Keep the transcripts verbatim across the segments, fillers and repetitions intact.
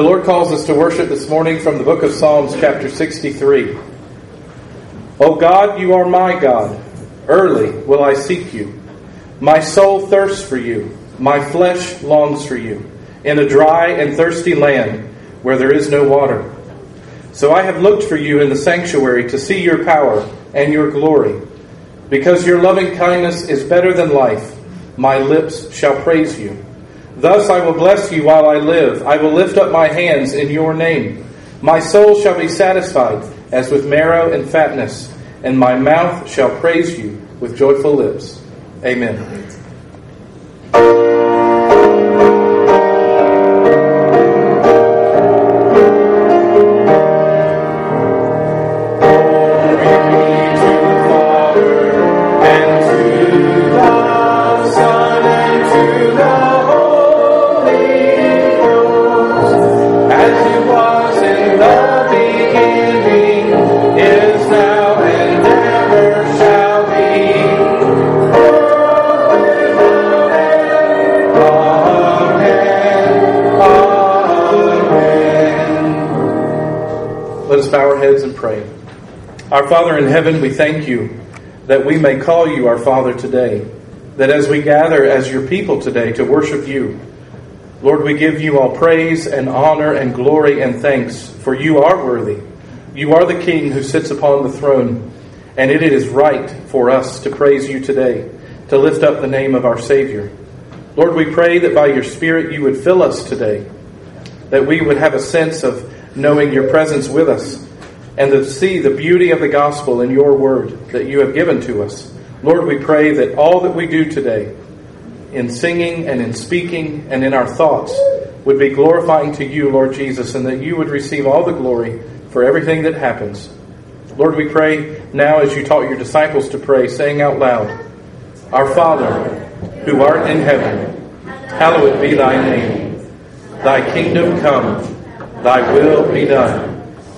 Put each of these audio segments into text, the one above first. The Lord calls us to worship this morning from the book of Psalms, chapter sixty-three. O God, you are my God. Early will I seek you. My soul thirsts for you. My flesh longs for you in a dry and thirsty land where there is no water. So I have looked for you in the sanctuary to see your power and your glory. Because your loving kindness is better than life, my lips shall praise you. Thus I will bless you while I live. I will lift up my hands in your name. My soul shall be satisfied as with marrow and fatness, and my mouth shall praise you with joyful lips. Amen. Our Father in heaven, we thank you that we may call you our Father today, that as we gather as your people today to worship you, Lord, we give you all praise and honor and glory and thanks, for you are worthy. You are the King who sits upon the throne, and it is right for us to praise you today, to lift up the name of our Savior. Lord, we pray that by your Spirit you would fill us today, that we would have a sense of knowing your presence with us, and to see the beauty of the gospel in your word that you have given to us. Lord, we pray that all that we do today, in singing and in speaking and in our thoughts, would be glorifying to you, Lord Jesus, and that you would receive all the glory for everything that happens. Lord, we pray now as you taught your disciples to pray, saying out loud, Our Father, who art in heaven, hallowed be thy name. Thy kingdom come, thy will be done,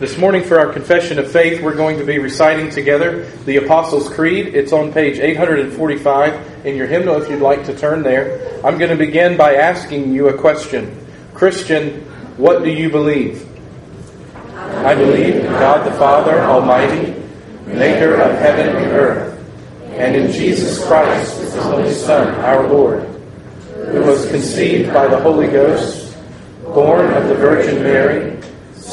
This morning for our confession of faith, we're going to be reciting together the Apostles' Creed. It's on page eight forty-five in your hymnal if you'd like to turn there. I'm going to begin by asking you a question. Christian, what do you believe? I believe in God the Father Almighty, maker of heaven and earth, and in Jesus Christ, His only Son, our Lord, who was conceived by the Holy Ghost, born of the Virgin Mary,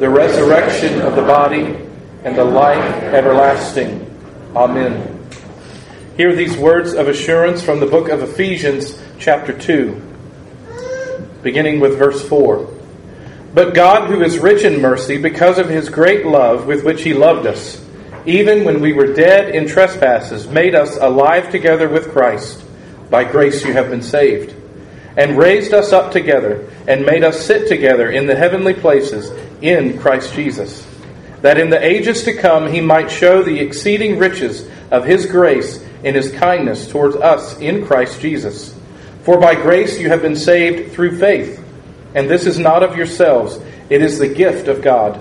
the resurrection of the body, and the life everlasting. Amen. Hear these words of assurance from the book of Ephesians, chapter two, beginning with verse four. But God, who is rich in mercy, because of his great love with which he loved us, even when we were dead in trespasses, made us alive together with Christ. By grace you have been saved. And raised us up together, and made us sit together in the heavenly places in Christ Jesus, that in the ages to come he might show the exceeding riches of his grace in his kindness towards us in Christ Jesus. For by grace you have been saved through faith, and this is not of yourselves, it is the gift of God,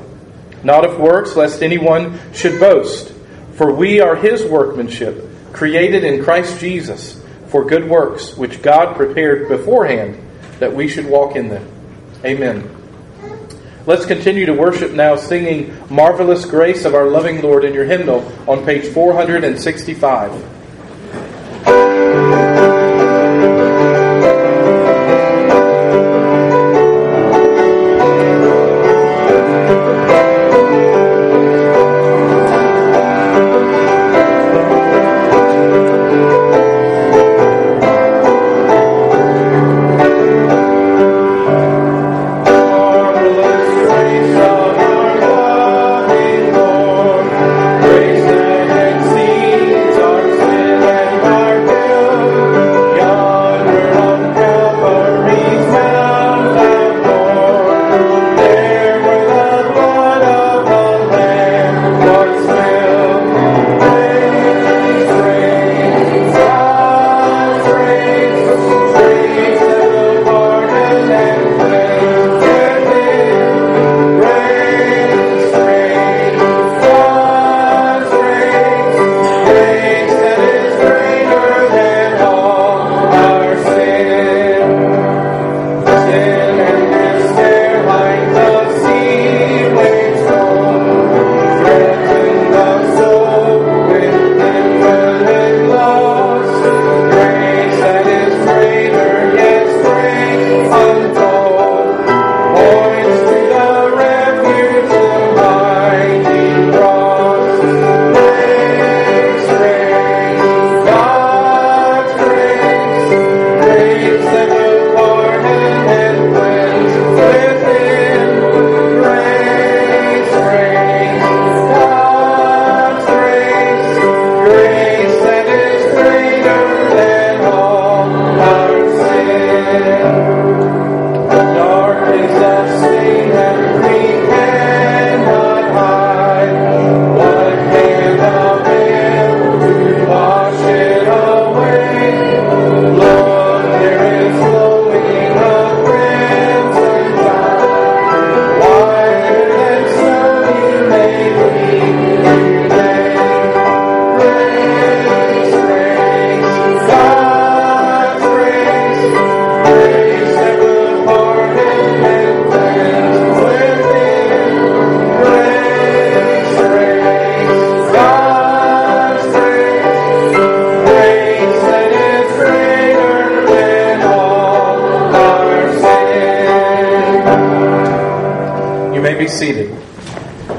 not of works, lest anyone should boast. For we are his workmanship, created in Christ Jesus, for good works, which God prepared beforehand, that we should walk in them. Amen. Let's continue to worship now, singing Marvelous Grace of Our Loving Lord in your hymnal on page four sixty-five.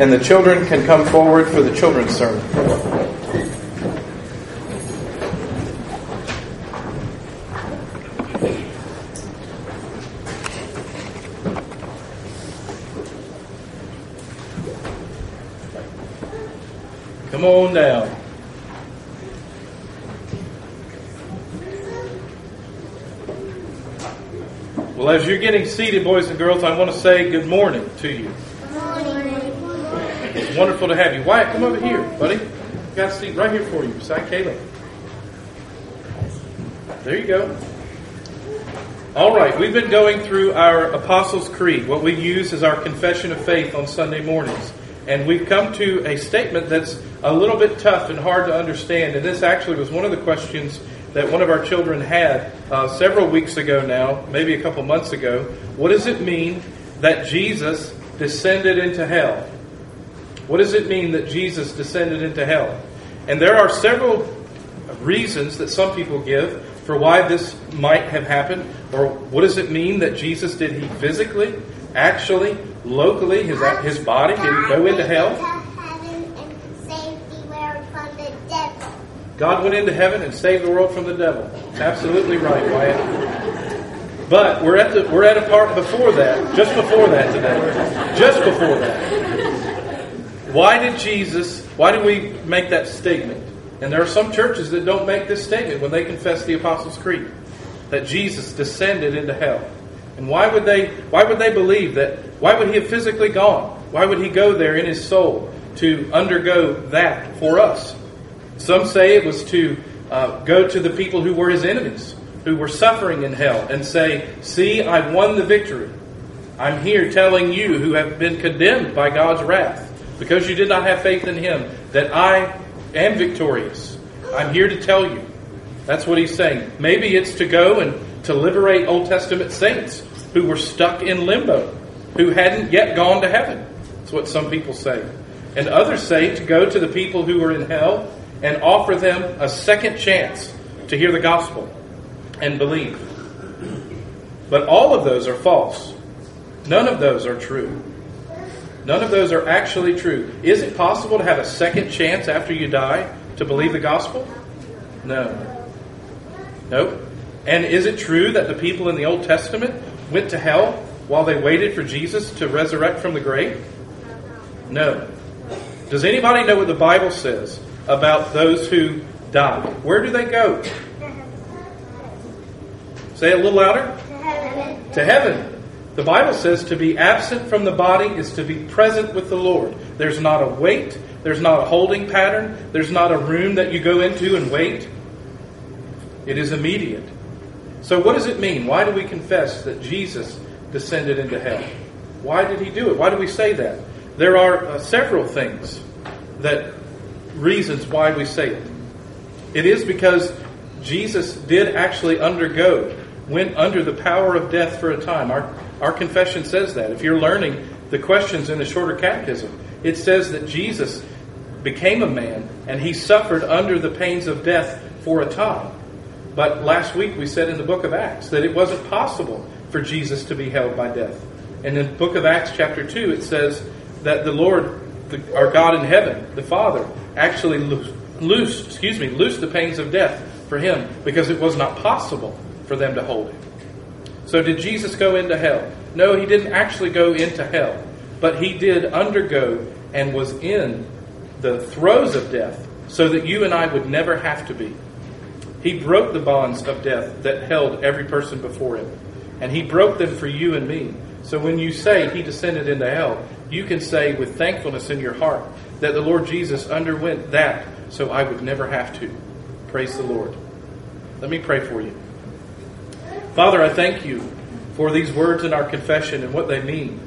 and the children can come forward for the children's sermon. Come on down. Well, as you're getting seated, boys and girls, I want to say good morning to you. Good morning. It's wonderful to have you. Wyatt, come over here, buddy. I've got a seat right here for you beside Caleb. There you go. All right, we've been going through our Apostles' Creed, what we use as our confession of faith on Sunday mornings. And we've come to a statement that's a little bit tough and hard to understand. And this actually was one of the questions that one of our children had uh, several weeks ago now, maybe a couple months ago. What does it mean that Jesus descended into hell? What does it mean that Jesus descended into hell? And there are several reasons that some people give for why this might have happened. Or what does it mean that Jesus did he physically, actually, locally, his his body didn't go into hell? God went into heaven and saved the world from the devil. Absolutely right, Wyatt. But we're at the we're at a part before that, just before that today, just before that. Why did Jesus? Why did we make that statement? And there are some churches that don't make this statement when they confess the Apostles' Creed, that Jesus descended into hell. And why would they? Why would they believe that? Why would he have physically gone? Why would he go there in his soul to undergo that for us? Some say it was to uh, go to the people who were his enemies, who were suffering in hell, and say, "See, I won the victory. I'm here telling you who have been condemned by God's wrath because you did not have faith in him that I am victorious. I'm here to tell you." That's what he's saying. Maybe it's to go and to liberate Old Testament saints who were stuck in limbo, who hadn't yet gone to heaven. That's what some people say. And others say to go to the people who were in hell and offer them a second chance to hear the gospel and believe. But all of those are false. None of those are true. None of those are actually true. Is it possible to have a second chance after you die to believe the gospel? No. Nope. And is it true that the people in the Old Testament went to hell while they waited for Jesus to resurrect from the grave? No. Does anybody know what the Bible says about those who die? Where do they go? Say it a little louder. To heaven. To heaven. The Bible says to be absent from the body is to be present with the Lord. There's not a wait. There's not a holding pattern. There's not a room that you go into and wait. It is immediate. So what does it mean? Why do we confess that Jesus descended into hell? Why did he do it? Why do we say that? There are uh, several things that reasons why we say it. It is because Jesus did actually undergo, went under the power of death for a time. Our, our confession says that. If you're learning the questions in the Shorter Catechism, it says that Jesus became a man and he suffered under the pains of death for a time. But last week we said in the book of Acts that it wasn't possible for Jesus to be held by death. And in the book of Acts chapter two, it says that the Lord, the, our God in heaven, the Father, actually loosed, excuse me, loosed the pains of death for him because it was not possible for them to hold him. So did Jesus go into hell? No, he didn't actually go into hell. But he did undergo and was in the throes of death so that you and I would never have to be. He broke the bonds of death that held every person before him. And he broke them for you and me. So when you say he descended into hell, you can say with thankfulness in your heart that the Lord Jesus underwent that so I would never have to. Praise the Lord. Let me pray for you. Father, I thank you for these words in our confession and what they mean.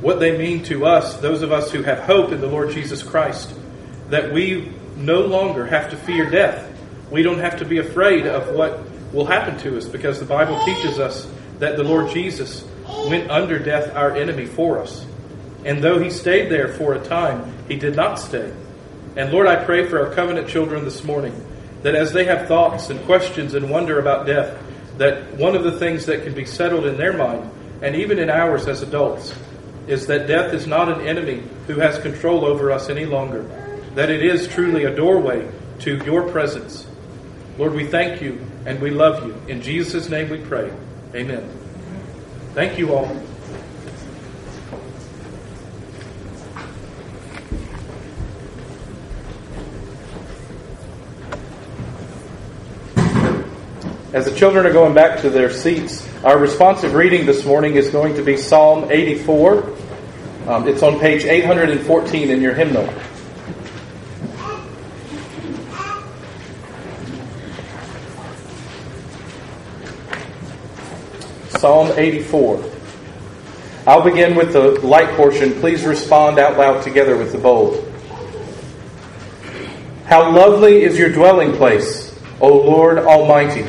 What they mean to us, those of us who have hope in the Lord Jesus Christ, that we no longer have to fear death. We don't have to be afraid of what will happen to us because the Bible teaches us that the Lord Jesus went under death, our enemy, for us. And though he stayed there for a time, he did not stay. And Lord, I pray for our covenant children this morning that as they have thoughts and questions and wonder about death, that one of the things that can be settled in their mind and even in ours as adults is that death is not an enemy who has control over us any longer, that it is truly a doorway to your presence. Lord, we thank you and we love you. In Jesus' name we pray. Amen. Thank you all. As the children are going back to their seats, our responsive reading this morning is going to be Psalm eighty-four. Um, it's on page eight hundred fourteen in your hymnal. Psalm eighty-four. I'll begin with the light portion. Please respond out loud together with the bold. How lovely is your dwelling place, O Lord Almighty!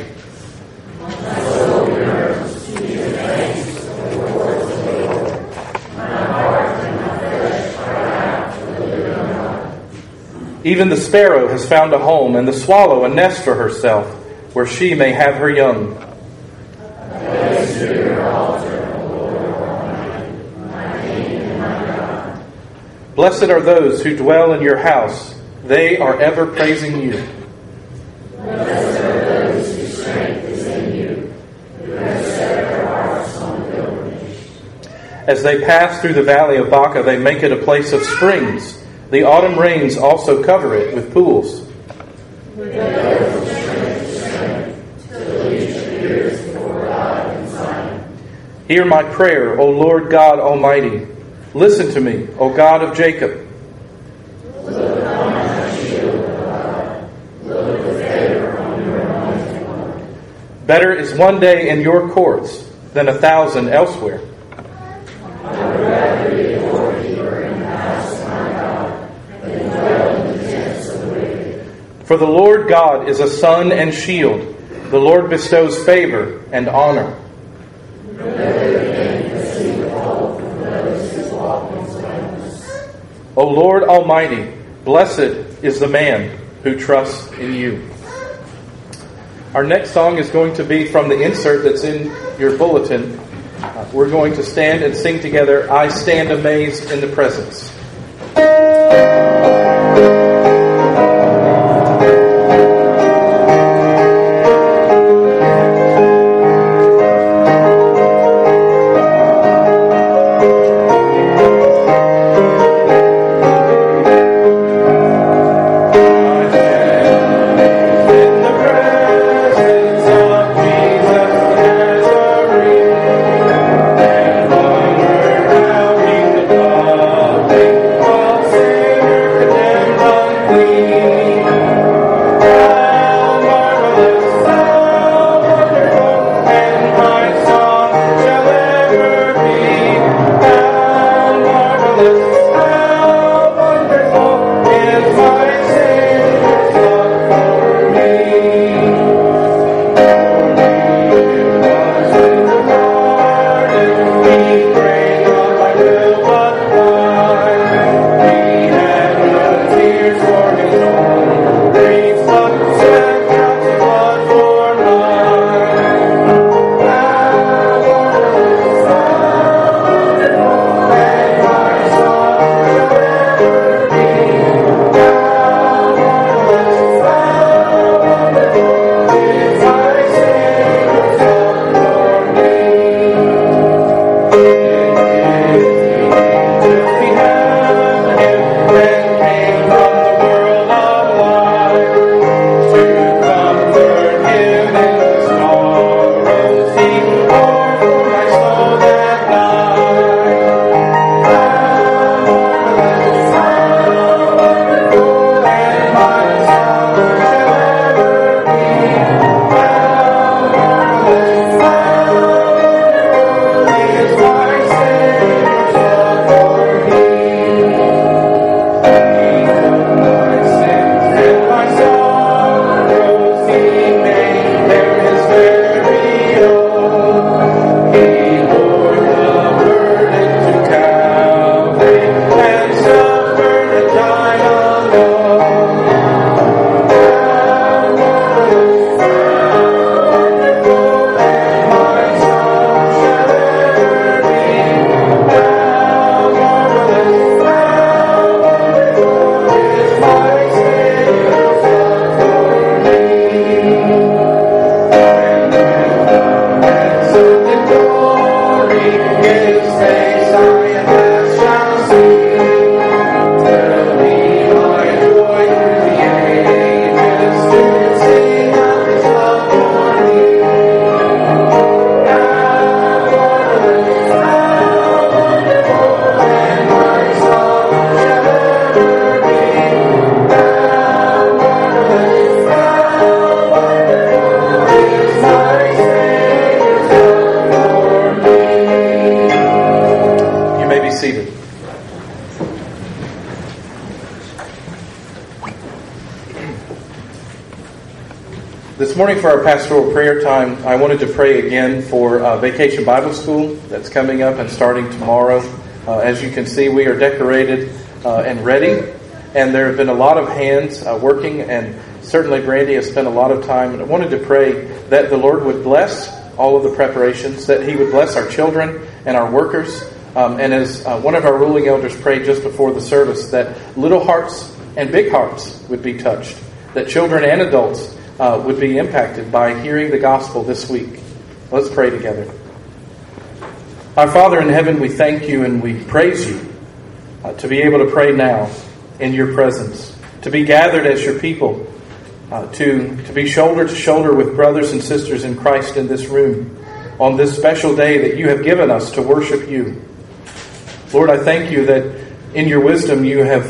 Even the sparrow has found a home, and the swallow a nest for herself, where she may have her young. Blessed are those who dwell in your house. They are ever praising you. Blessed are those whose strength is in you, who have set their hearts on pilgrimage. As they pass through the valley of Baca, they make it a place of springs. The autumn rains also cover it with pools. They go from strength to strength, till each appears before God in Zion. Hear my prayer, O Lord God Almighty. Listen to me, O God of Jacob. Look upon my shield, O God. Look with favor on your anointed one. Better is one day in your courts than a thousand elsewhere. For the Lord God is a sun and shield. The Lord bestows favor and honor. O Lord Almighty, blessed is the man who trusts in you. Our next song is going to be from the insert that's in your bulletin. Uh, we're going to stand and sing together, I Stand Amazed in the Presence. Thank you. This morning for our pastoral prayer time, I wanted to pray again for uh, Vacation Bible School that's coming up and starting tomorrow. Uh, as you can see, we are decorated uh, and ready, and there have been a lot of hands uh, working, and certainly Brandy has spent a lot of time. And I wanted to pray that the Lord would bless all of the preparations, that He would bless our children and our workers, um, and as uh, one of our ruling elders prayed just before the service, that little hearts and big hearts would be touched, that children and adults Uh, would be impacted by hearing the gospel this week. Let's pray together. Our Father in heaven, we thank you and we praise you uh, to be able to pray now in your presence, to be gathered as your people, uh, to, to be shoulder to shoulder with brothers and sisters in Christ in this room on this special day that you have given us to worship you. Lord, I thank you that in your wisdom you have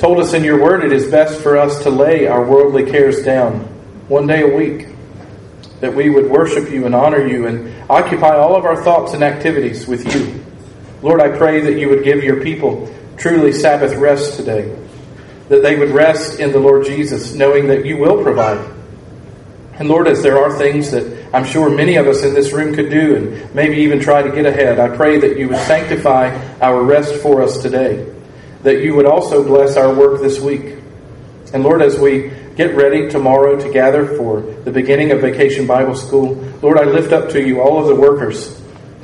told us in your word it is best for us to lay our worldly cares down one day a week, that we would worship you and honor you and occupy all of our thoughts and activities with you. Lord, I pray that you would give your people truly Sabbath rest today, that they would rest in the Lord Jesus, knowing that you will provide. And Lord, as there are things that I'm sure many of us in this room could do and maybe even try to get ahead, I pray that you would sanctify our rest for us today, that you would also bless our work this week. And Lord, as we get ready tomorrow to gather for the beginning of Vacation Bible School, Lord, I lift up to you all of the workers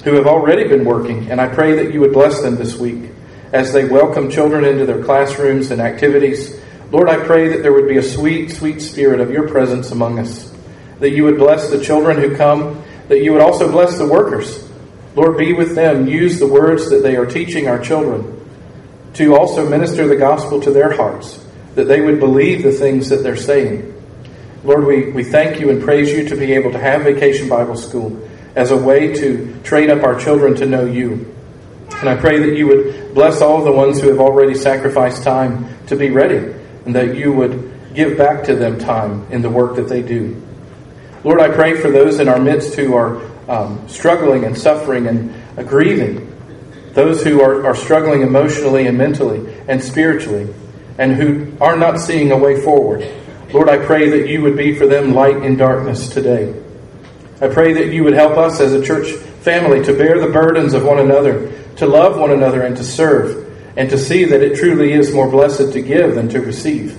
who have already been working, and I pray that you would bless them this week as they welcome children into their classrooms and activities. Lord, I pray that there would be a sweet, sweet spirit of your presence among us, that you would bless the children who come, that you would also bless the workers. Lord, be with them. Use the words that they are teaching our children to also minister the gospel to their hearts, that they would believe the things that they're saying. Lord, we, we thank you and praise you to be able to have Vacation Bible School as a way to train up our children to know you. And I pray that you would bless all the ones who have already sacrificed time to be ready, and that you would give back to them time in the work that they do. Lord, I pray for those in our midst who are um, struggling and suffering and uh, grieving, those who are, are struggling emotionally and mentally and spiritually, and who are not seeing a way forward. Lord, I pray that you would be for them light in darkness today. I pray that you would help us as a church family to bear the burdens of one another, to love one another and to serve, and to see that it truly is more blessed to give than to receive.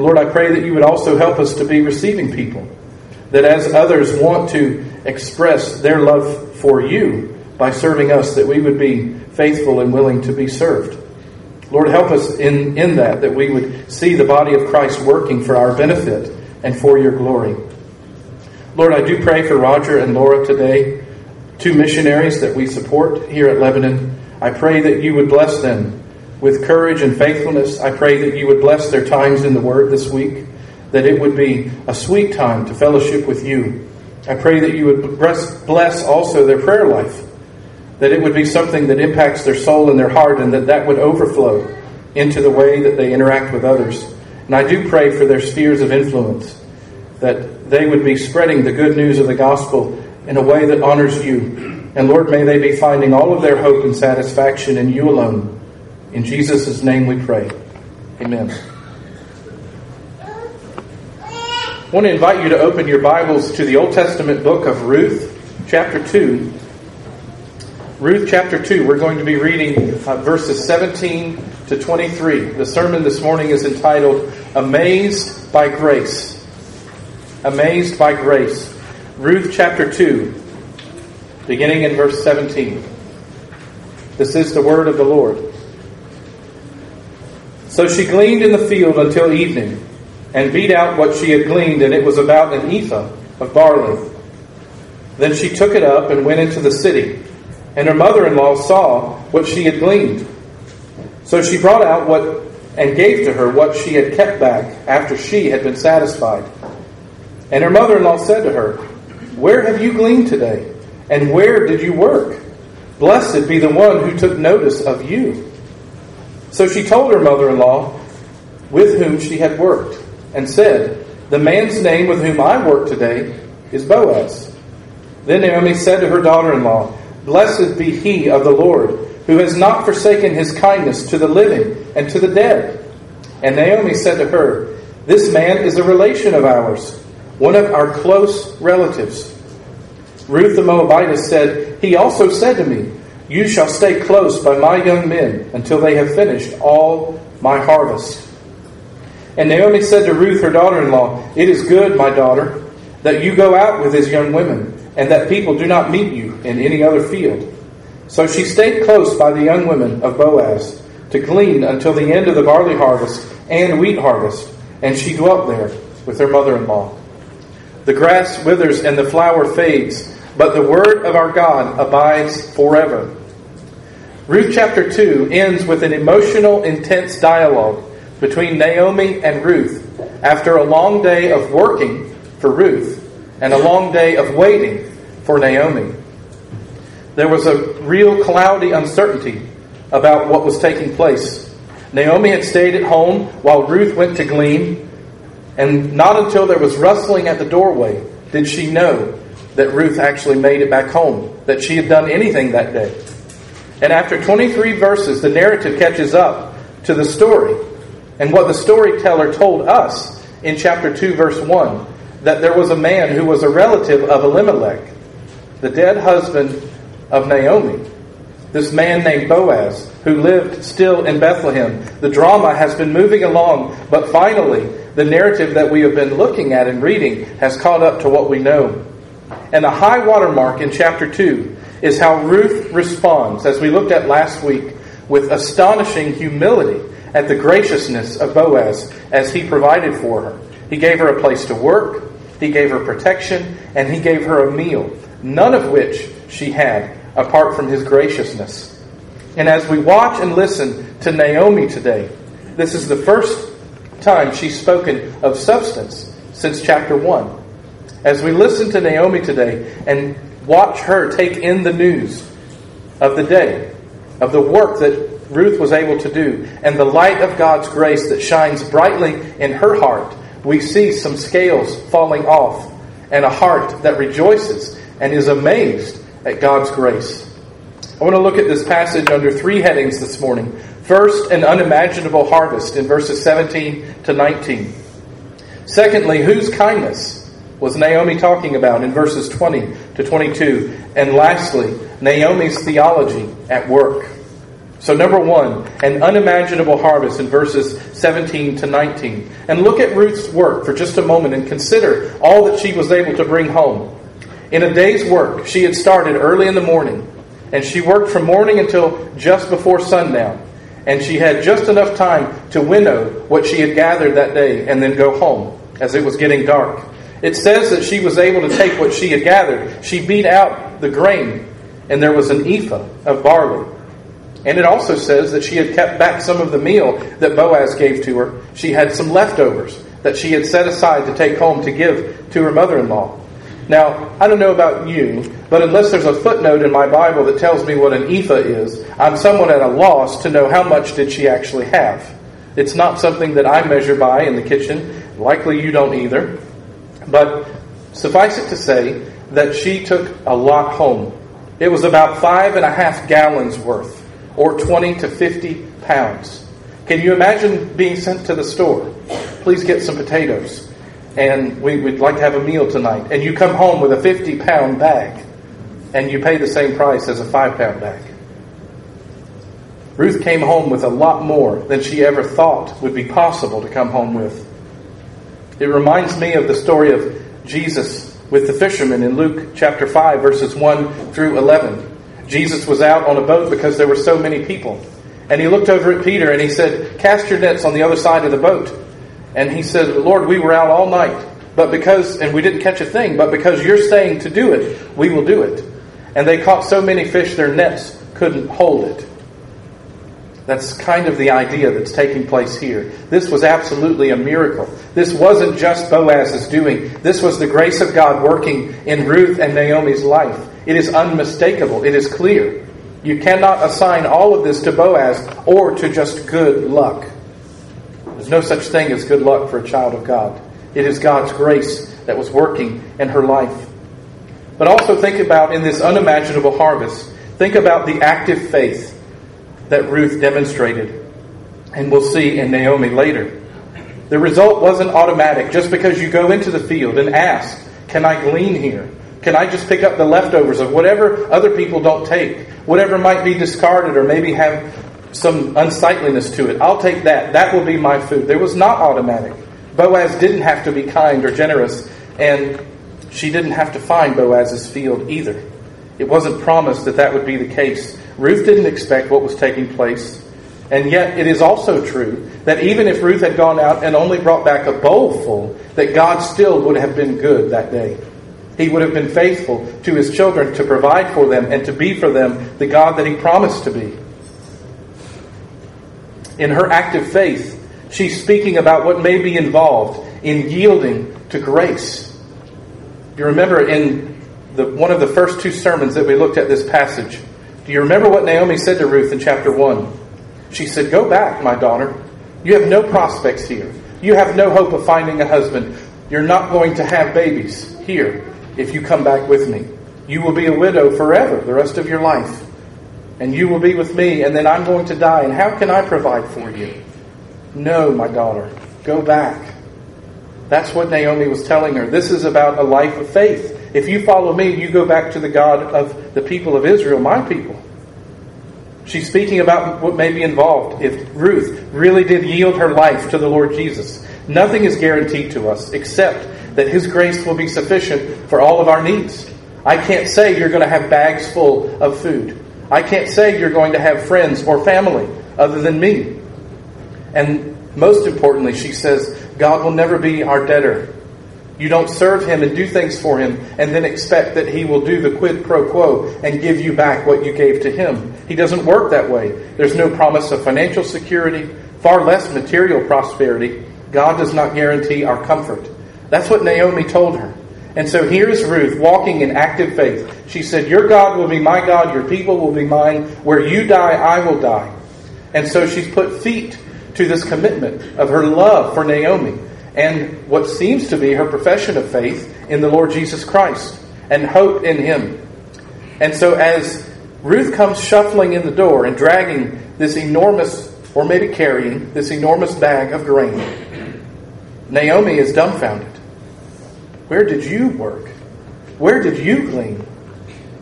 Lord, I pray that you would also help us to be receiving people, that as others want to express their love for you by serving us, that we would be faithful and willing to be served. Lord, help us in, in that, that we would see the body of Christ working for our benefit and for your glory. Lord, I do pray for Roger and Laura today, two missionaries that we support here at Lebanon. I pray that you would bless them with courage and faithfulness. I pray that you would bless their times in the Word this week, that it would be a sweet time to fellowship with you. I pray that you would bless also their prayer life, that it would be something that impacts their soul and their heart, and that that would overflow into the way that they interact with others. And I do pray for their spheres of influence, that they would be spreading the good news of the gospel in a way that honors you. And Lord, may they be finding all of their hope and satisfaction in you alone. In Jesus' name we pray. Amen. I want to invite you to open your Bibles to the Old Testament book of Ruth, chapter two. Ruth chapter two, we're going to be reading uh, verses seventeen to twenty-three. The sermon this morning is entitled, Amazed by Grace. Amazed by Grace. Ruth chapter two, beginning in verse seventeen. This is the word of the Lord. So she gleaned in the field until evening, and beat out what she had gleaned, and it was about an ephah of barley. Then she took it up and went into the city, and her mother-in-law saw what she had gleaned. So she brought out what and gave to her what she had kept back after she had been satisfied. And her mother-in-law said to her, "Where have you gleaned today? And where did you work? Blessed be the one who took notice of you." So she told her mother-in-law with whom she had worked, and said, "The man's name with whom I work today is Boaz." Then Naomi said to her daughter-in-law, "Blessed be he of the Lord, who has not forsaken his kindness to the living and to the dead." And Naomi said to her, "This man is a relation of ours. one of our close relatives. Ruth the Moabitess said, "He also said to me, 'You shall stay close by my young men until they have finished all my harvest.'" And Naomi said to Ruth, her daughter-in-law, "It is good, my daughter, that you go out with his young women, and that people do not meet you in any other field." So she stayed close by the young women of Boaz to glean until the end of the barley harvest and wheat harvest, and she dwelt there with her mother-in-law. The grass withers and the flower fades, but the word of our God abides forever. Ruth chapter two ends with an emotional, intense dialogue between Naomi and Ruth after a long day of working for Ruth and a long day of waiting for Naomi. There was a real cloudy uncertainty about what was taking place. Naomi had stayed at home while Ruth went to glean, and not until there was rustling at the doorway did she know that Ruth actually made it back home, that she had done anything that day. And after twenty-three verses, the narrative catches up to the story and what the storyteller told us in chapter two, verse one, that there was a man who was a relative of Elimelech, the dead husband of Naomi, this man named Boaz, who lived still in Bethlehem. The drama has been moving along, but finally, the narrative that we have been looking at and reading has caught up to what we know. And the high watermark in chapter two is how Ruth responds, as we looked at last week, with astonishing humility at the graciousness of Boaz as he provided for her. He gave her a place to work, he gave her protection, and he gave her a meal, none of which she had apart from his graciousness. And as we watch and listen to Naomi today, this is the first time she's spoken of substance since chapter one. As we listen to Naomi today and watch her take in the news of the day, of the work that Ruth was able to do, and the light of God's grace that shines brightly in her heart, we see some scales falling off and a heart that rejoices and is amazed at God's grace. I want to look at this passage under three headings this morning. First, an unimaginable harvest in verses seventeen to nineteen. Secondly, whose kindness was Naomi talking about in verses twenty to twenty-two? And lastly, Naomi's theology at work. So number one, an unimaginable harvest in verses seventeen to nineteen. And look at Ruth's work for just a moment and consider all that she was able to bring home. In a day's work, she had started early in the morning, and she worked from morning until just before sundown. And she had just enough time to winnow what she had gathered that day and then go home as it was getting dark. It says that she was able to take what she had gathered. She beat out the grain, and there was an ephah of barley. And it also says that she had kept back some of the meal that Boaz gave to her. She had some leftovers that she had set aside to take home to give to her mother-in-law. Now, I don't know about you, but unless there's a footnote in my Bible that tells me what an ephah is, I'm somewhat at a loss to know how much did she actually have. It's not something that I measure by in the kitchen. Likely you don't either. But suffice it to say that she took a lot home. It was about five and a half gallons worth, or twenty to fifty pounds. Can you imagine being sent to the store? Please get some potatoes, and we would like to have a meal tonight. And you come home with a fifty-pound bag, and you pay the same price as a five-pound bag. Ruth came home with a lot more than she ever thought would be possible to come home with. It reminds me of the story of Jesus with the fishermen in Luke chapter five, verses one through eleven. Jesus was out on a boat because there were so many people. And he looked over at Peter and he said, "Cast your nets on the other side of the boat." And he said, "Lord, we were out all night, but because and we didn't catch a thing, but because you're saying to do it, we will do it." And they caught so many fish, their nets couldn't hold it. That's kind of the idea that's taking place here. This was absolutely a miracle. This wasn't just Boaz's doing. This was the grace of God working in Ruth and Naomi's life. It is unmistakable. It is clear. You cannot assign all of this to Boaz or to just good luck. There's no such thing as good luck for a child of God. It is God's grace that was working in her life. But also think about in this unimaginable harvest, think about the active faith that Ruth demonstrated, and we'll see in Naomi later. The result wasn't automatic just because you go into the field and ask, can I glean here? Can I just pick up the leftovers of whatever other people don't take? Whatever might be discarded or maybe have some unsightliness to it. I'll take that. That will be my food. There was not automatic. Boaz didn't have to be kind or generous, and she didn't have to find Boaz's field either. It wasn't promised that that would be the case. Ruth didn't expect what was taking place. And yet it is also true that even if Ruth had gone out and only brought back a bowl full, that God still would have been good that day. He would have been faithful to his children to provide for them and to be for them the God that he promised to be. In her active faith, she's speaking about what may be involved in yielding to grace. You remember in the, one of the first two sermons that we looked at this passage, do you remember what Naomi said to Ruth in chapter one? She said, "Go back, my daughter. You have no prospects here. You have no hope of finding a husband. You're not going to have babies here if you come back with me. You will be a widow forever, the rest of your life. And you will be with me, and then I'm going to die. And how can I provide for you? No, my daughter, go back." That's what Naomi was telling her. This is about a life of faith. If you follow me, you go back to the God of the people of Israel, my people. She's speaking about what may be involved if Ruth really did yield her life to the Lord Jesus. Nothing is guaranteed to us except that his grace will be sufficient for all of our needs. I can't say you're going to have bags full of food. I can't say you're going to have friends or family other than me. And most importantly, she says, God will never be our debtor. You don't serve him and do things for him and then expect that he will do the quid pro quo and give you back what you gave to him. He doesn't work that way. There's no promise of financial security, far less material prosperity. God does not guarantee our comfort. That's what Naomi told her. And so here is Ruth walking in active faith. She said, your God will be my God, your people will be mine. Where you die, I will die. And so she's put feet to this commitment of her love for Naomi and what seems to be her profession of faith in the Lord Jesus Christ and hope in him. And so as Ruth comes shuffling in the door and dragging this enormous, or maybe carrying this enormous bag of grain, Naomi is dumbfounded. Where did you work? Where did you glean?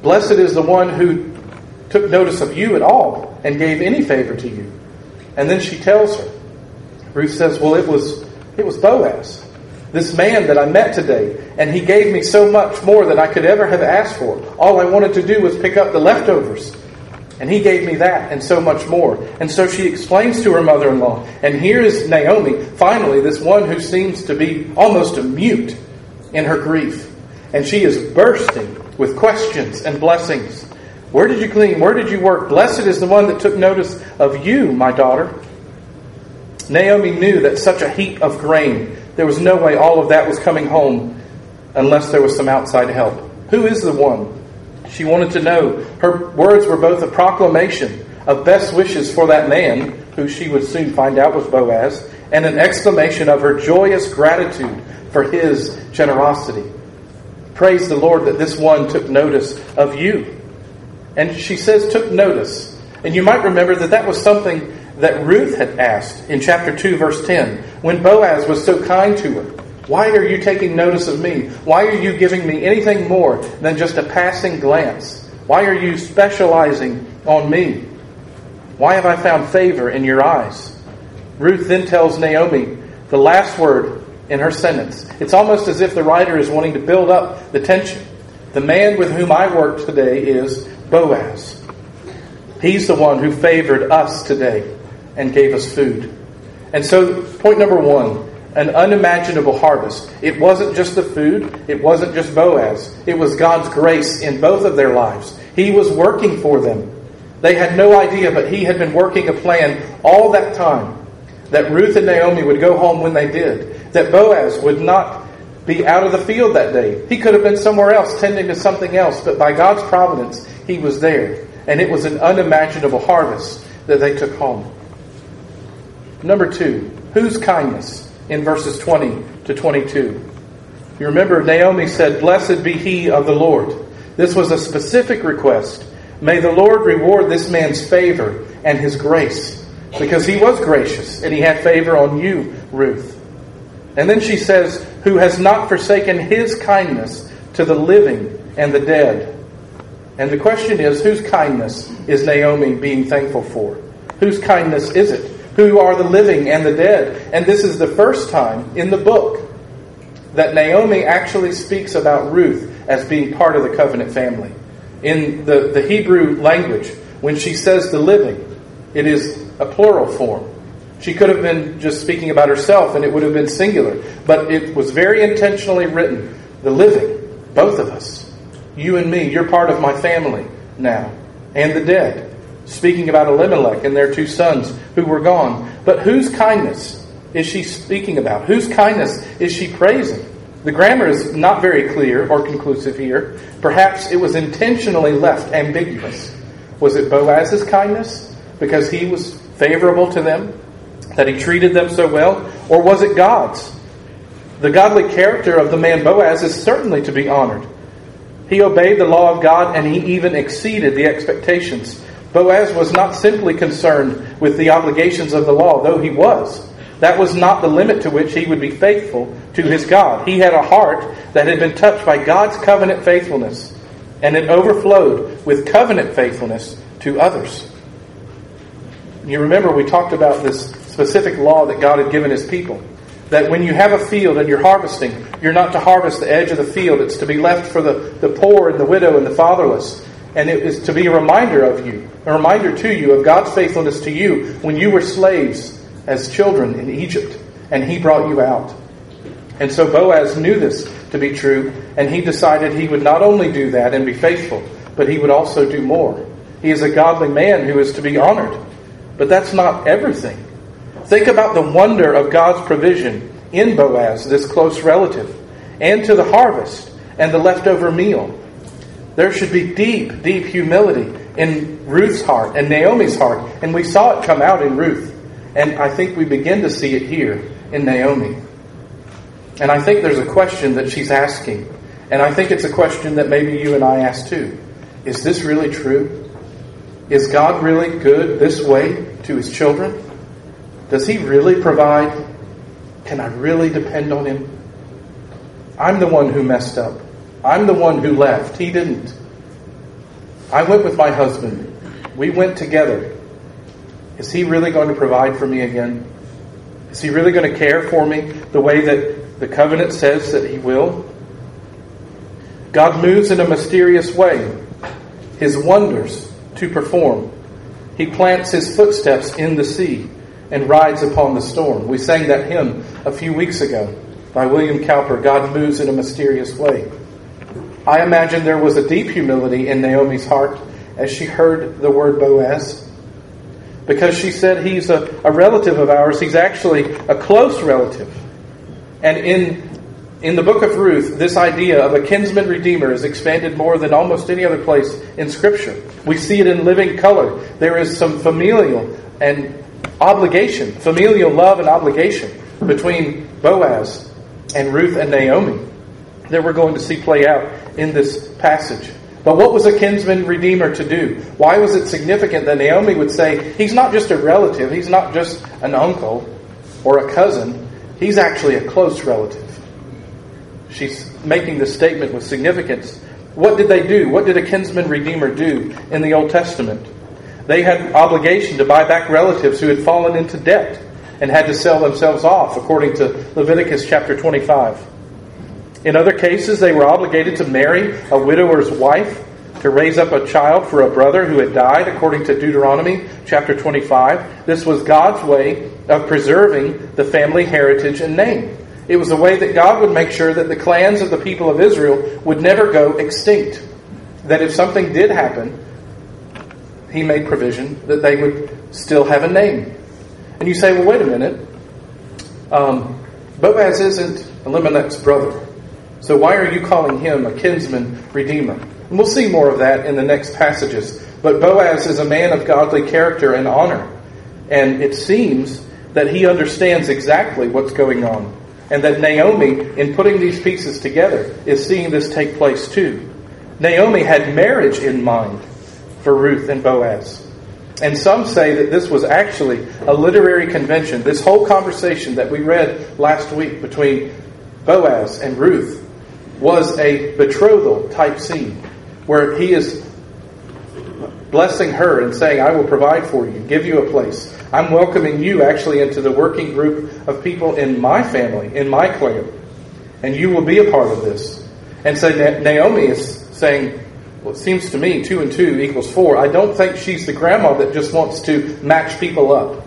Blessed is the one who took notice of you at all and gave any favor to you. And then she tells her. Ruth says, well, it was It was Boaz, this man that I met today, and he gave me so much more than I could ever have asked for. All I wanted to do was pick up the leftovers, and he gave me that and so much more. And so she explains to her mother-in-law, and here is Naomi, finally, this one who seems to be almost a mute in her grief. And she is bursting with questions and blessings. Where did you glean? Where did you work? Blessed is the one that took notice of you, my daughter. Naomi knew that such a heap of grain, there was no way all of that was coming home unless there was some outside help. Who is the one? She wanted to know. Her words were both a proclamation of best wishes for that man, who she would soon find out was Boaz, and an exclamation of her joyous gratitude for his generosity. Praise the Lord that this one took notice of you. And she says, took notice. And you might remember that that was something that Ruth had asked in chapter two, verse ten, when Boaz was so kind to her. Why are you taking notice of me? Why are you giving me anything more than just a passing glance? Why are you specializing on me? Why have I found favor in your eyes? Ruth then tells Naomi the last word in her sentence. It's almost as if the writer is wanting to build up the tension. The man with whom I worked today is Boaz. He's the one who favored us today and gave us food. And so, point number one, an unimaginable harvest. It wasn't just the food. It wasn't just Boaz. It was God's grace in both of their lives. He was working for them. They had no idea, but he had been working a plan all that time that Ruth and Naomi would go home when they did, that Boaz would not be out of the field that day. He could have been somewhere else, tending to something else, but by God's providence, he was there. And it was an unimaginable harvest that they took home. Number two, whose kindness in verses twenty to twenty-two? You remember Naomi said, blessed be he of the Lord. This was a specific request. May the Lord reward this man's favor and his grace, because he was gracious and he had favor on you, Ruth. And then she says, who has not forsaken his kindness to the living and the dead. And the question is, whose kindness is Naomi being thankful for? Whose kindness is it? Who are the living and the dead? And this is the first time in the book that Naomi actually speaks about Ruth as being part of the covenant family. In the, the Hebrew language, when she says the living, it is a plural form. She could have been just speaking about herself and it would have been singular. But it was very intentionally written, the living, both of us, you and me, you're part of my family now, and the dead. Speaking about Elimelech and their two sons who were gone. But whose kindness is she speaking about? Whose kindness is she praising? The grammar is not very clear or conclusive here. Perhaps it was intentionally left ambiguous. Was it Boaz's kindness because he was favorable to them, that he treated them so well? Or was it God's? The godly character of the man Boaz is certainly to be honored. He obeyed the law of God and he even exceeded the expectations. Boaz was not simply concerned with the obligations of the law, though he was. That was not the limit to which he would be faithful to his God. He had a heart that had been touched by God's covenant faithfulness, and it overflowed with covenant faithfulness to others. You remember we talked about this specific law that God had given his people. That when you have a field and you're harvesting, you're not to harvest the edge of the field. It's to be left for the, the poor and the widow and the fatherless. And it is to be a reminder of you, a reminder to you of God's faithfulness to you when you were slaves as children in Egypt, and he brought you out. And so Boaz knew this to be true, and he decided he would not only do that and be faithful, but he would also do more. He is a godly man who is to be honored. But that's not everything. Think about the wonder of God's provision in Boaz, this close relative, and to the harvest and the leftover meal. There should be deep, deep humility in Ruth's heart and Naomi's heart. And we saw it come out in Ruth. And I think we begin to see it here in Naomi. And I think there's a question that she's asking. And I think it's a question that maybe you and I ask too. Is this really true? Is God really good this way to his children? Does he really provide? Can I really depend on him? I'm the one who messed up. I'm the one who left. He didn't. I went with my husband. We went together. Is he really going to provide for me again? Is he really going to care for me the way that the covenant says that he will? God moves in a mysterious way. His wonders to perform. He plants his footsteps in the sea and rides upon the storm. We sang that hymn a few weeks ago by William Cowper, God moves in a mysterious way. I imagine there was a deep humility in Naomi's heart as she heard the word Boaz. Because she said he's a, a relative of ours. He's actually a close relative. And in in the book of Ruth, this idea of a kinsman redeemer is expanded more than almost any other place in Scripture. We see it in living color. There is some familial and obligation, familial love and obligation between Boaz and Ruth and Naomi that we're going to see play out in this passage. But what was a kinsman redeemer to do? Why was it significant that Naomi would say, he's not just a relative, he's not just an uncle or a cousin, he's actually a close relative. She's making this statement with significance. What did they do? What did a kinsman redeemer do in the Old Testament? They had an obligation to buy back relatives who had fallen into debt and had to sell themselves off, according to Leviticus chapter twenty-five. In other cases, they were obligated to marry a widower's wife, to raise up a child for a brother who had died, according to Deuteronomy chapter twenty-five. This was God's way of preserving the family heritage and name. It was a way that God would make sure that the clans of the people of Israel would never go extinct. That if something did happen, he made provision that they would still have a name. And you say, well, wait a minute. Um, Boaz isn't Elimelech's brother. So why are you calling him a kinsman redeemer? And we'll see more of that in the next passages. But Boaz is a man of godly character and honor. And it seems that he understands exactly what's going on. And that Naomi, in putting these pieces together, is seeing this take place too. Naomi had marriage in mind for Ruth and Boaz. And some say that this was actually a literary convention. This whole conversation that we read last week between Boaz and Ruth was a betrothal type scene where he is blessing her and saying, I will provide for you, give you a place. I'm welcoming you actually into the working group of people in my family, in my clan, and you will be a part of this. And so Naomi is saying, well, it seems to me two and two equals four. I don't think she's the grandma that just wants to match people up.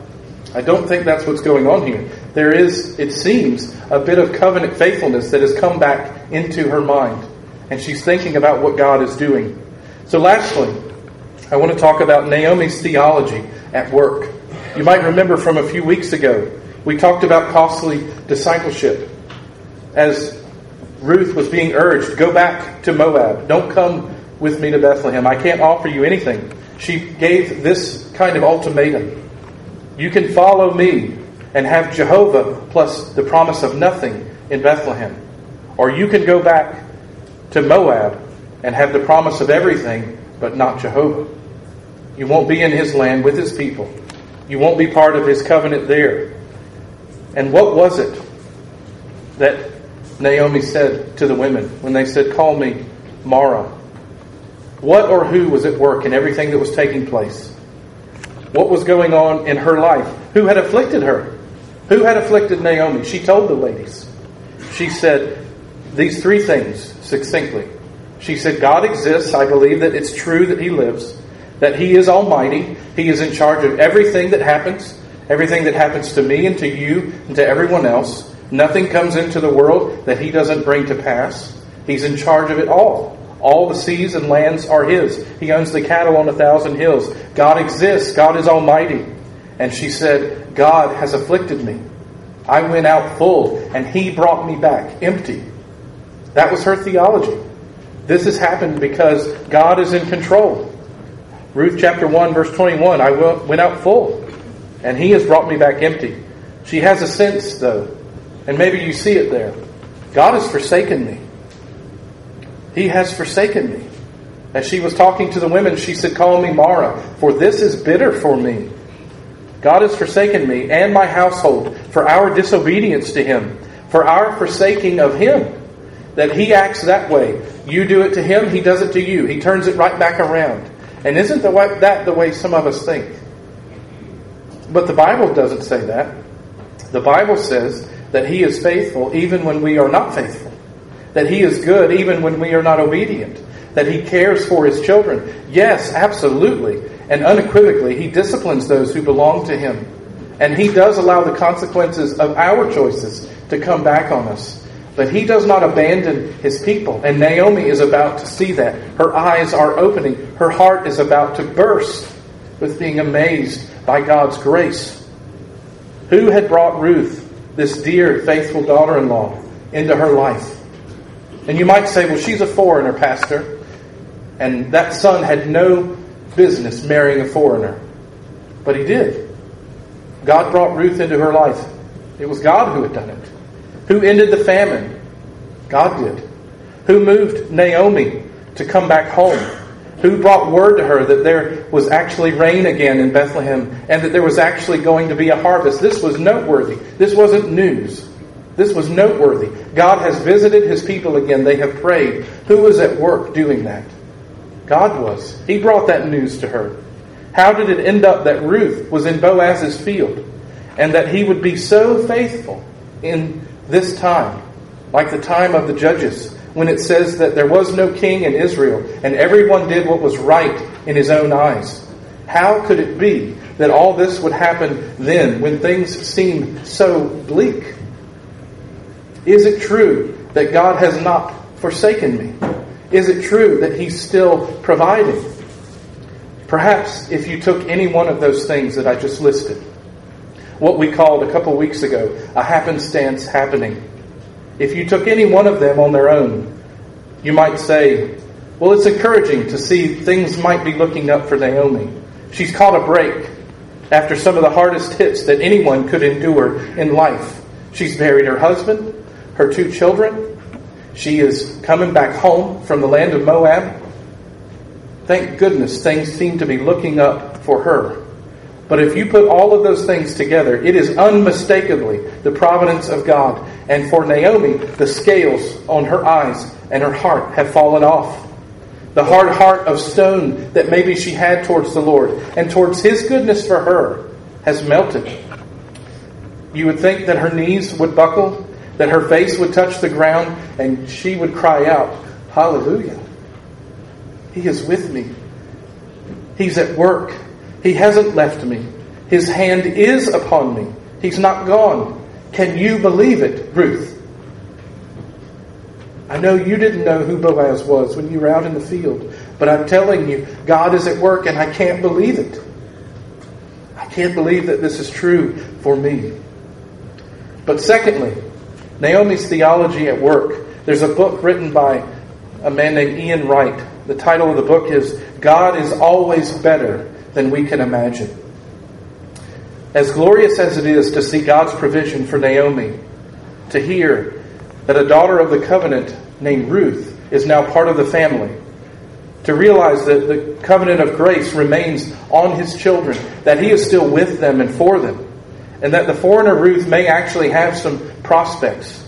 I don't think that's what's going on here. There is, it seems, a bit of covenant faithfulness that has come back into her mind. And she's thinking about what God is doing. So lastly, I want to talk about Naomi's theology at work. You might remember from a few weeks ago, we talked about costly discipleship. As Ruth was being urged, go back to Moab. Don't come with me to Bethlehem. I can't offer you anything. She gave this kind of ultimatum. You can follow me and have Jehovah plus the promise of nothing in Bethlehem. Or you can go back to Moab and have the promise of everything but not Jehovah. You won't be in his land with his people. You won't be part of his covenant there. And what was it that Naomi said to the women when they said, call me Mara? What or who was at work in everything that was taking place? What was going on in her life? Who had afflicted her? Who had afflicted Naomi? She told the ladies. She said these three things succinctly. She said, God exists. I believe that it's true that he lives, that he is almighty. He is in charge of everything that happens, everything that happens to me and to you and to everyone else. Nothing comes into the world that he doesn't bring to pass. He's in charge of it all. All the seas and lands are his. He owns the cattle on a thousand hills. God exists. God is almighty. And she said, God has afflicted me. I went out full, and he brought me back empty. That was her theology. This has happened because God is in control. Ruth chapter one, verse twenty-one, I went out full, and he has brought me back empty. She has a sense, though, and maybe you see it there. God has forsaken me. He has forsaken me. As she was talking to the women, she said, call me Mara, for this is bitter for me. God has forsaken me and my household for our disobedience to him, for our forsaking of him, that he acts that way. You do it to him, he does it to you. He turns it right back around. And isn't the way, that the way some of us think? But the Bible doesn't say that. The Bible says that he is faithful even when we are not faithful. That he is good even when we are not obedient. That he cares for his children. Yes, absolutely. And unequivocally, he disciplines those who belong to him. And he does allow the consequences of our choices to come back on us. But he does not abandon his people. And Naomi is about to see that. Her eyes are opening. Her heart is about to burst with being amazed by God's grace. Who had brought Ruth, this dear, faithful daughter-in-law, into her life? And you might say, well, she's a foreigner, Pastor. And that son had no business marrying a foreigner. But he did. God brought Ruth into her life. It was God who had done it. Who ended the famine? God did. Who moved Naomi to come back home? Who brought word to her that there was actually rain again in Bethlehem and that there was actually going to be a harvest? This was noteworthy. This wasn't news. This was noteworthy. God has visited his people again. They have prayed. Who was at work doing that? God was. He brought that news to her. How did it end up that Ruth was in Boaz's field and that he would be so faithful in this time, like the time of the Judges, when it says that there was no king in Israel and everyone did what was right in his own eyes? How could it be that all this would happen then when things seemed so bleak? Is it true that God has not forsaken me? Is it true that he's still providing? Perhaps if you took any one of those things that I just listed, what we called a couple weeks ago a happenstance happening, if you took any one of them on their own, you might say, well, it's encouraging to see things might be looking up for Naomi. She's caught a break after some of the hardest hits that anyone could endure in life. She's buried her husband, her two children. She is coming back home from the land of Moab. Thank goodness things seem to be looking up for her. But if you put all of those things together, it is unmistakably the providence of God. And for Naomi, the scales on her eyes and her heart have fallen off. The hard heart of stone that maybe she had towards the Lord and towards His goodness for her has melted. You would think that her knees would buckle, that her face would touch the ground, and she would cry out, "Hallelujah! He is with me. He's at work. He hasn't left me. His hand is upon me. He's not gone. Can you believe it, Ruth?" I know you didn't know who Boaz was when you were out in the field, but I'm telling you, God is at work, and I can't believe it. I can't believe that this is true for me. But secondly, Naomi's theology at work. There's a book written by a man named Ian Wright. The title of the book is God is Always Better Than We Can Imagine. As glorious as it is to see God's provision for Naomi, to hear that a daughter of the covenant named Ruth is now part of the family, to realize that the covenant of grace remains on His children, that He is still with them and for them, and that the foreigner Ruth may actually have some prospects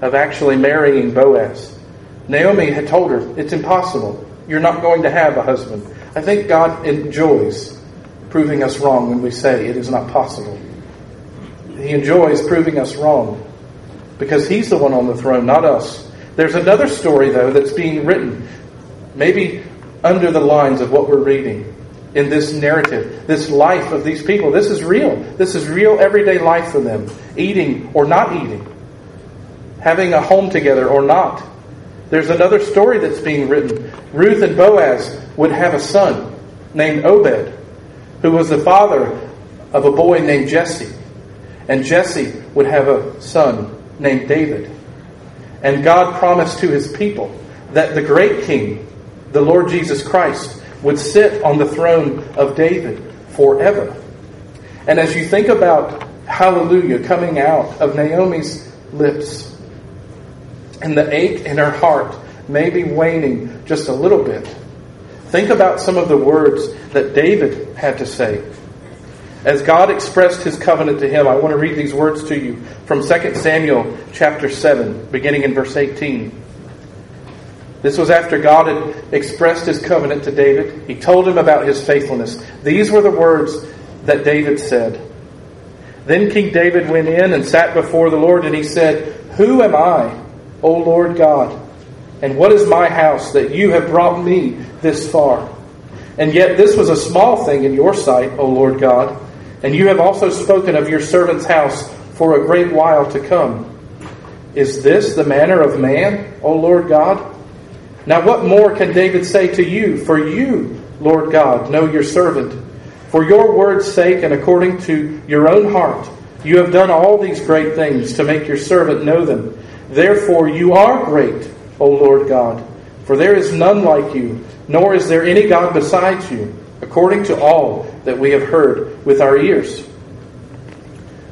of actually marrying Boaz. Naomi had told her, it's impossible. You're not going to have a husband. I think God enjoys proving us wrong when we say it is not possible. He enjoys proving us wrong because He's the one on the throne, not us. There's another story, though, that's being written, maybe under the lines of what we're reading in this narrative, this life of these people. This is real. This is real everyday life for them, eating or not eating, having a home together or not. There's another story that's being written. Ruth and Boaz would have a son named Obed, who was the father of a boy named Jesse. And Jesse would have a son named David. And God promised to His people that the great King, the Lord Jesus Christ, would sit on the throne of David forever. And as you think about hallelujah coming out of Naomi's lips, and the ache in her heart may be waning just a little bit, think about some of the words that David had to say. As God expressed His covenant to him, I want to read these words to you from Second Samuel chapter seven, beginning in verse eighteen. This was after God had expressed His covenant to David. He told him about His faithfulness. These were the words that David said. Then King David went in and sat before the Lord, and he said, "Who am I, O Lord God, and what is my house that you have brought me this far? And yet this was a small thing in your sight, O Lord God, and you have also spoken of your servant's house for a great while to come. Is this the manner of man, O Lord God?" Now what more can David say to you? For you, Lord God, know your servant. For your word's sake and according to your own heart, you have done all these great things to make your servant know them. Therefore you are great, O Lord God, for there is none like you, nor is there any God besides you, according to all that we have heard with our ears.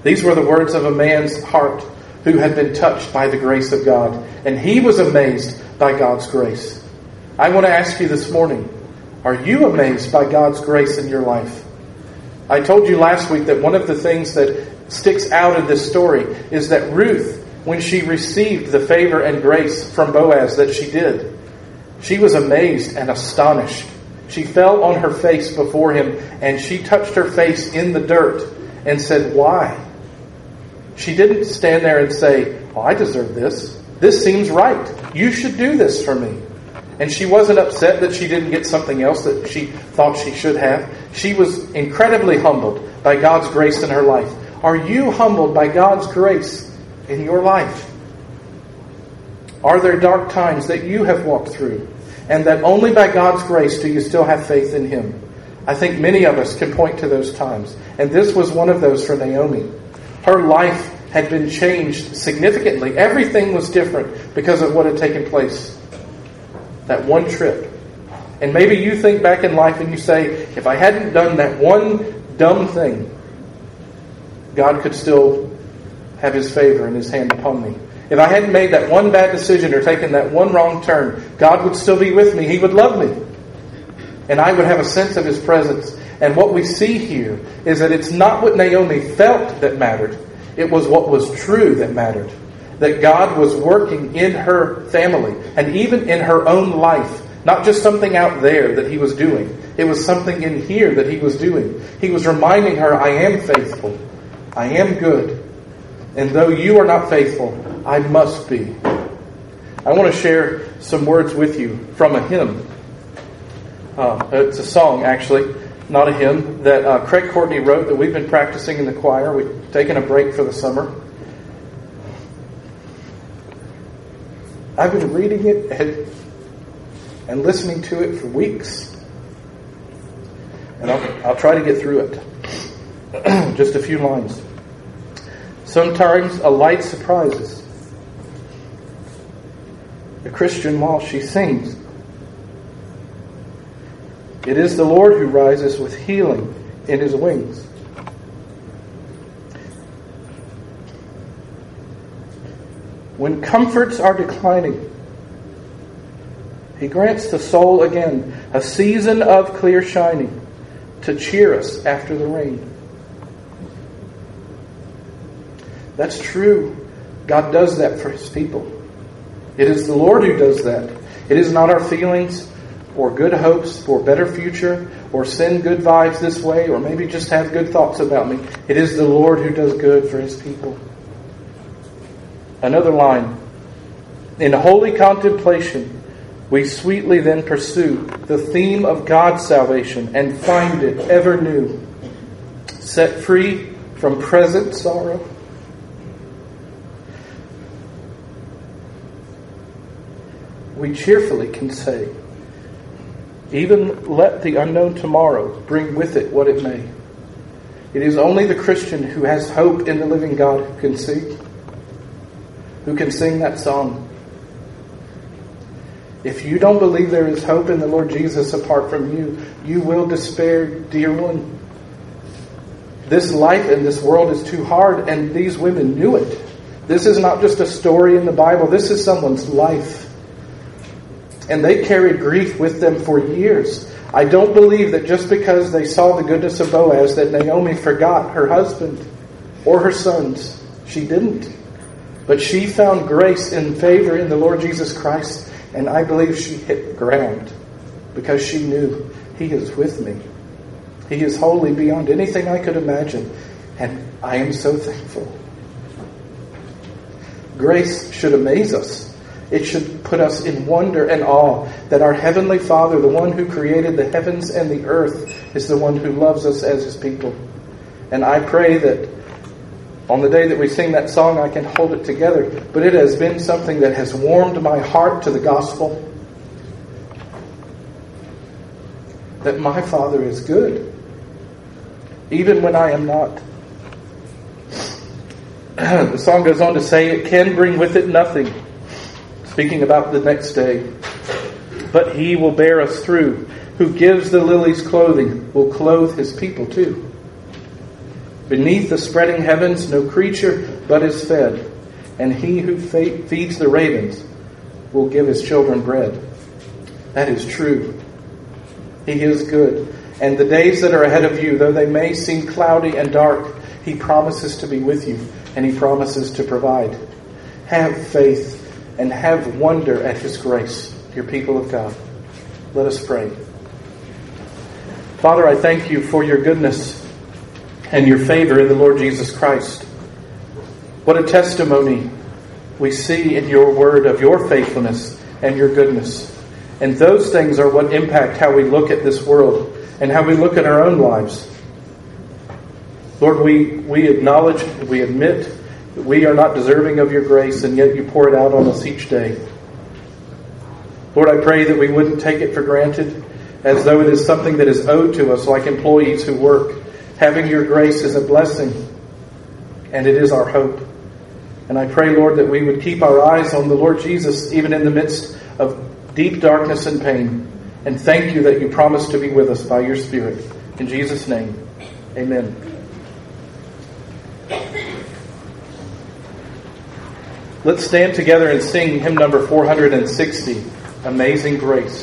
These were the words of a man's heart who had been touched by the grace of God, and he was amazed by God's grace. I want to ask you this morning, are you amazed by God's grace in your life? I told you last week that one of the things that sticks out in this story is that Ruth, when she received the favor and grace from Boaz that she did, she was amazed and astonished. She fell on her face before him, and she touched her face in the dirt and said, "Why?" She didn't stand there and say, "Oh, I deserve this. This seems right. You should do this for me." And she wasn't upset that she didn't get something else that she thought she should have. She was incredibly humbled by God's grace in her life. Are you humbled by God's grace in your life? Are there dark times that you have walked through, and that only by God's grace do you still have faith in Him? I think many of us can point to those times, and this was one of those for Naomi. Her life had been changed significantly. Everything was different because of what had taken place. That one trip. And maybe you think back in life and you say, if I hadn't done that one dumb thing, God could still have His favor and His hand upon me. If I hadn't made that one bad decision or taken that one wrong turn, God would still be with me. He would love me. And I would have a sense of His presence. And what we see here is that it's not what Naomi felt that mattered. It was what was true that mattered. That God was working in her family and even in her own life. Not just something out there that he was doing. It was something in here that he was doing. He was reminding her, I am faithful. I am good. And though you are not faithful, I must be. I want to share some words with you from a hymn. Uh, it's a song, actually, not a hymn, that uh, Craig Courtney wrote that we've been practicing in the choir. We've taken a break for the summer. I've been reading it and, and listening to it for weeks. And I'll, I'll try to get through it. Just a few lines. Sometimes a light surprises the Christian while she sings. It is the Lord who rises with healing in his wings. When comforts are declining, he grants the soul again a season of clear shining to cheer us after the rain. That's true. God does that for his people. It is the Lord who does that. It is not our feelings or good hopes or better future or send good vibes this way or maybe just have good thoughts about me. It is the Lord who does good for his people. Another line. In holy contemplation, we sweetly then pursue the theme of God's salvation and find it ever new. Set free from present sorrow. We cheerfully can say, even let the unknown tomorrow bring with it what it may. It is only the Christian who has hope in the living God who can see, who can sing that song. If you don't believe there is hope in the Lord Jesus apart from you, you will despair, dear one. This life and this world is too hard, and these women knew it. This is not just a story in the Bible. This is someone's life. And they carried grief with them for years. I don't believe that just because they saw the goodness of Boaz that Naomi forgot her husband or her sons. She didn't. But she found grace and favor in the Lord Jesus Christ. And I believe she hit ground because she knew he is with me. He is holy beyond anything I could imagine. And I am so thankful. Grace should amaze us. It should put us in wonder and awe that our Heavenly Father, the one who created the heavens and the earth, is the one who loves us as his people. And I pray that on the day that we sing that song, I can hold it together. But it has been something that has warmed my heart to the gospel. That my Father is good, even when I am not. The song goes on to say, it can bring with it nothing. Speaking about the next day. But he will bear us through. Who gives the lilies clothing will clothe his people too. Beneath the spreading heavens no creature but is fed. And he who fe- feeds the ravens will give his children bread. That is true. He is good. And the days that are ahead of you, though they may seem cloudy and dark, he promises to be with you. And he promises to provide. Have faith. And have wonder at his grace, dear people of God. Let us pray. Father, I thank you for your goodness and your favor in the Lord Jesus Christ. What a testimony we see in your word of your faithfulness and your goodness. And those things are what impact how we look at this world and how we look at our own lives. Lord, we, we acknowledge, we admit that we are not deserving of your grace, and yet you pour it out on us each day. Lord, I pray that we wouldn't take it for granted, as though it is something that is owed to us, like employees who work. Having your grace is a blessing, and it is our hope. And I pray, Lord, that we would keep our eyes on the Lord Jesus, even in the midst of deep darkness and pain. And thank you that you promise to be with us by your Spirit. In Jesus' name, amen. Let's stand together and sing hymn number four hundred sixty, Amazing Grace.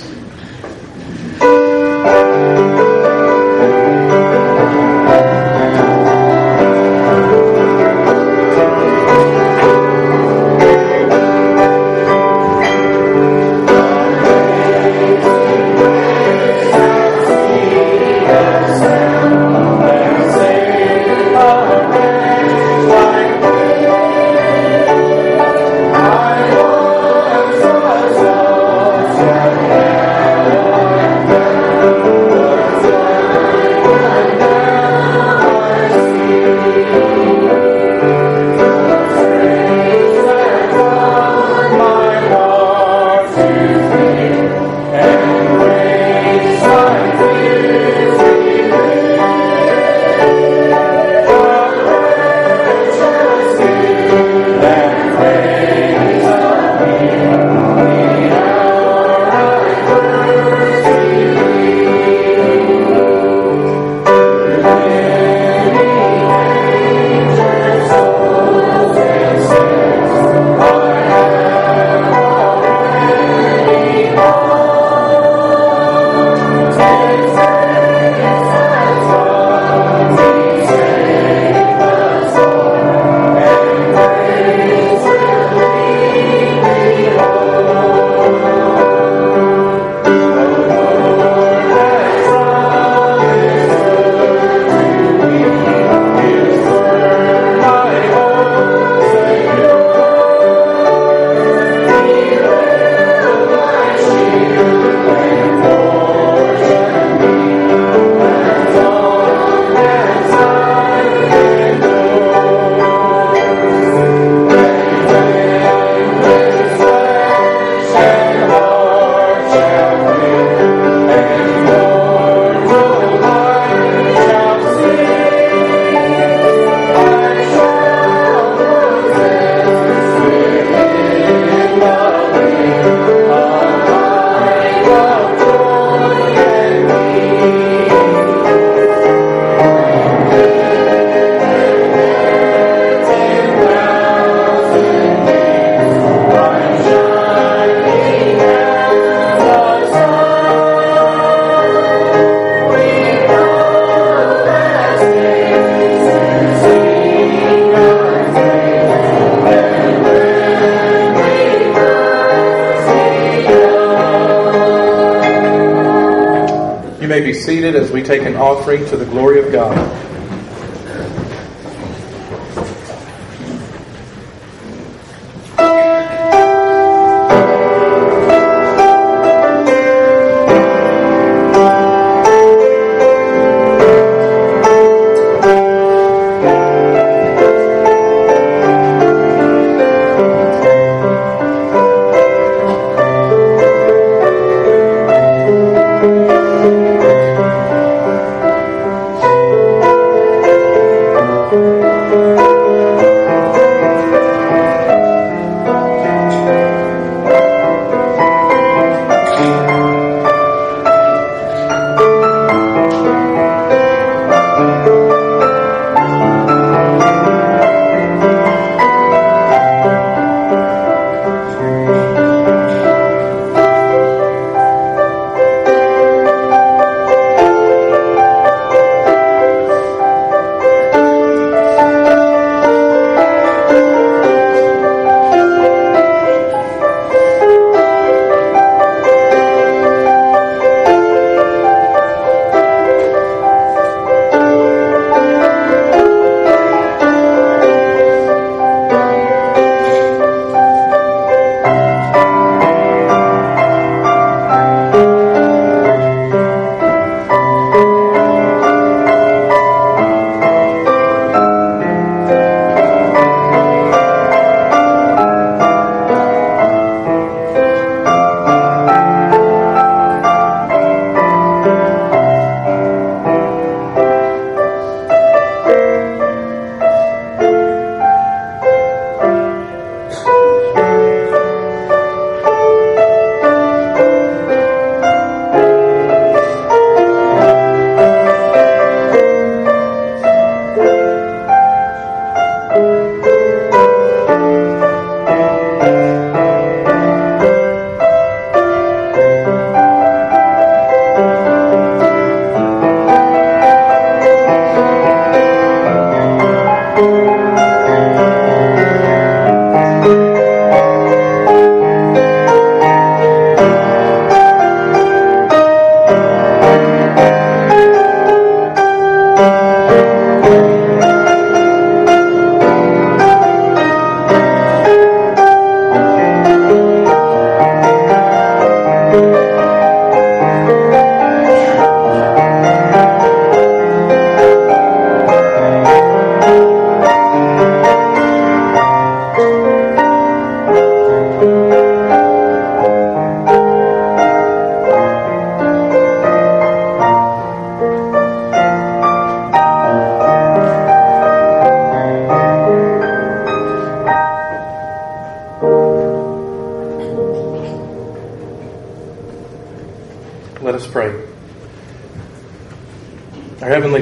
seated as we take an offering to the glory of God.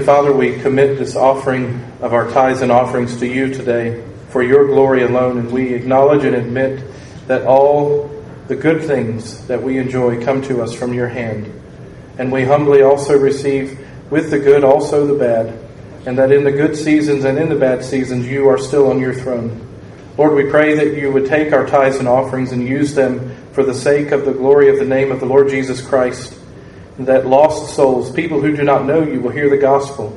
Father, we commit this offering of our tithes and offerings to you today for your glory alone, and we acknowledge and admit that all the good things that we enjoy come to us from your hand. And we humbly also receive with the good also the bad, and that in the good seasons and in the bad seasons you are still on your throne. Lord, we pray that you would take our tithes and offerings and use them for the sake of the glory of the name of the Lord Jesus Christ, that lost souls, people who do not know you, will hear the gospel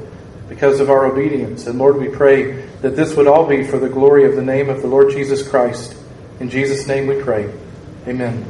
because of our obedience. And Lord, we pray that this would all be for the glory of the name of the Lord Jesus Christ. In Jesus' name we pray. Amen.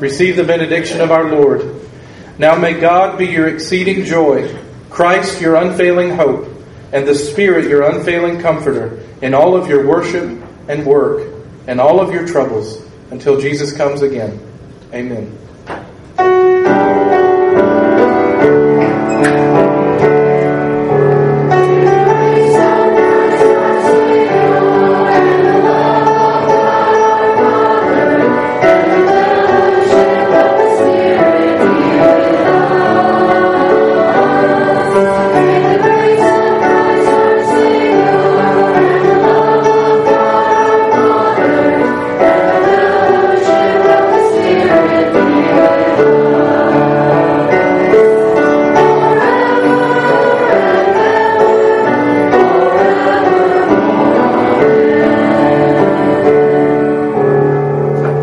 Receive the benediction of our Lord. Now may God be your exceeding joy, Christ your unfailing hope, and the Spirit your unfailing comforter in all of your worship and work and all of your troubles until Jesus comes again. Amen.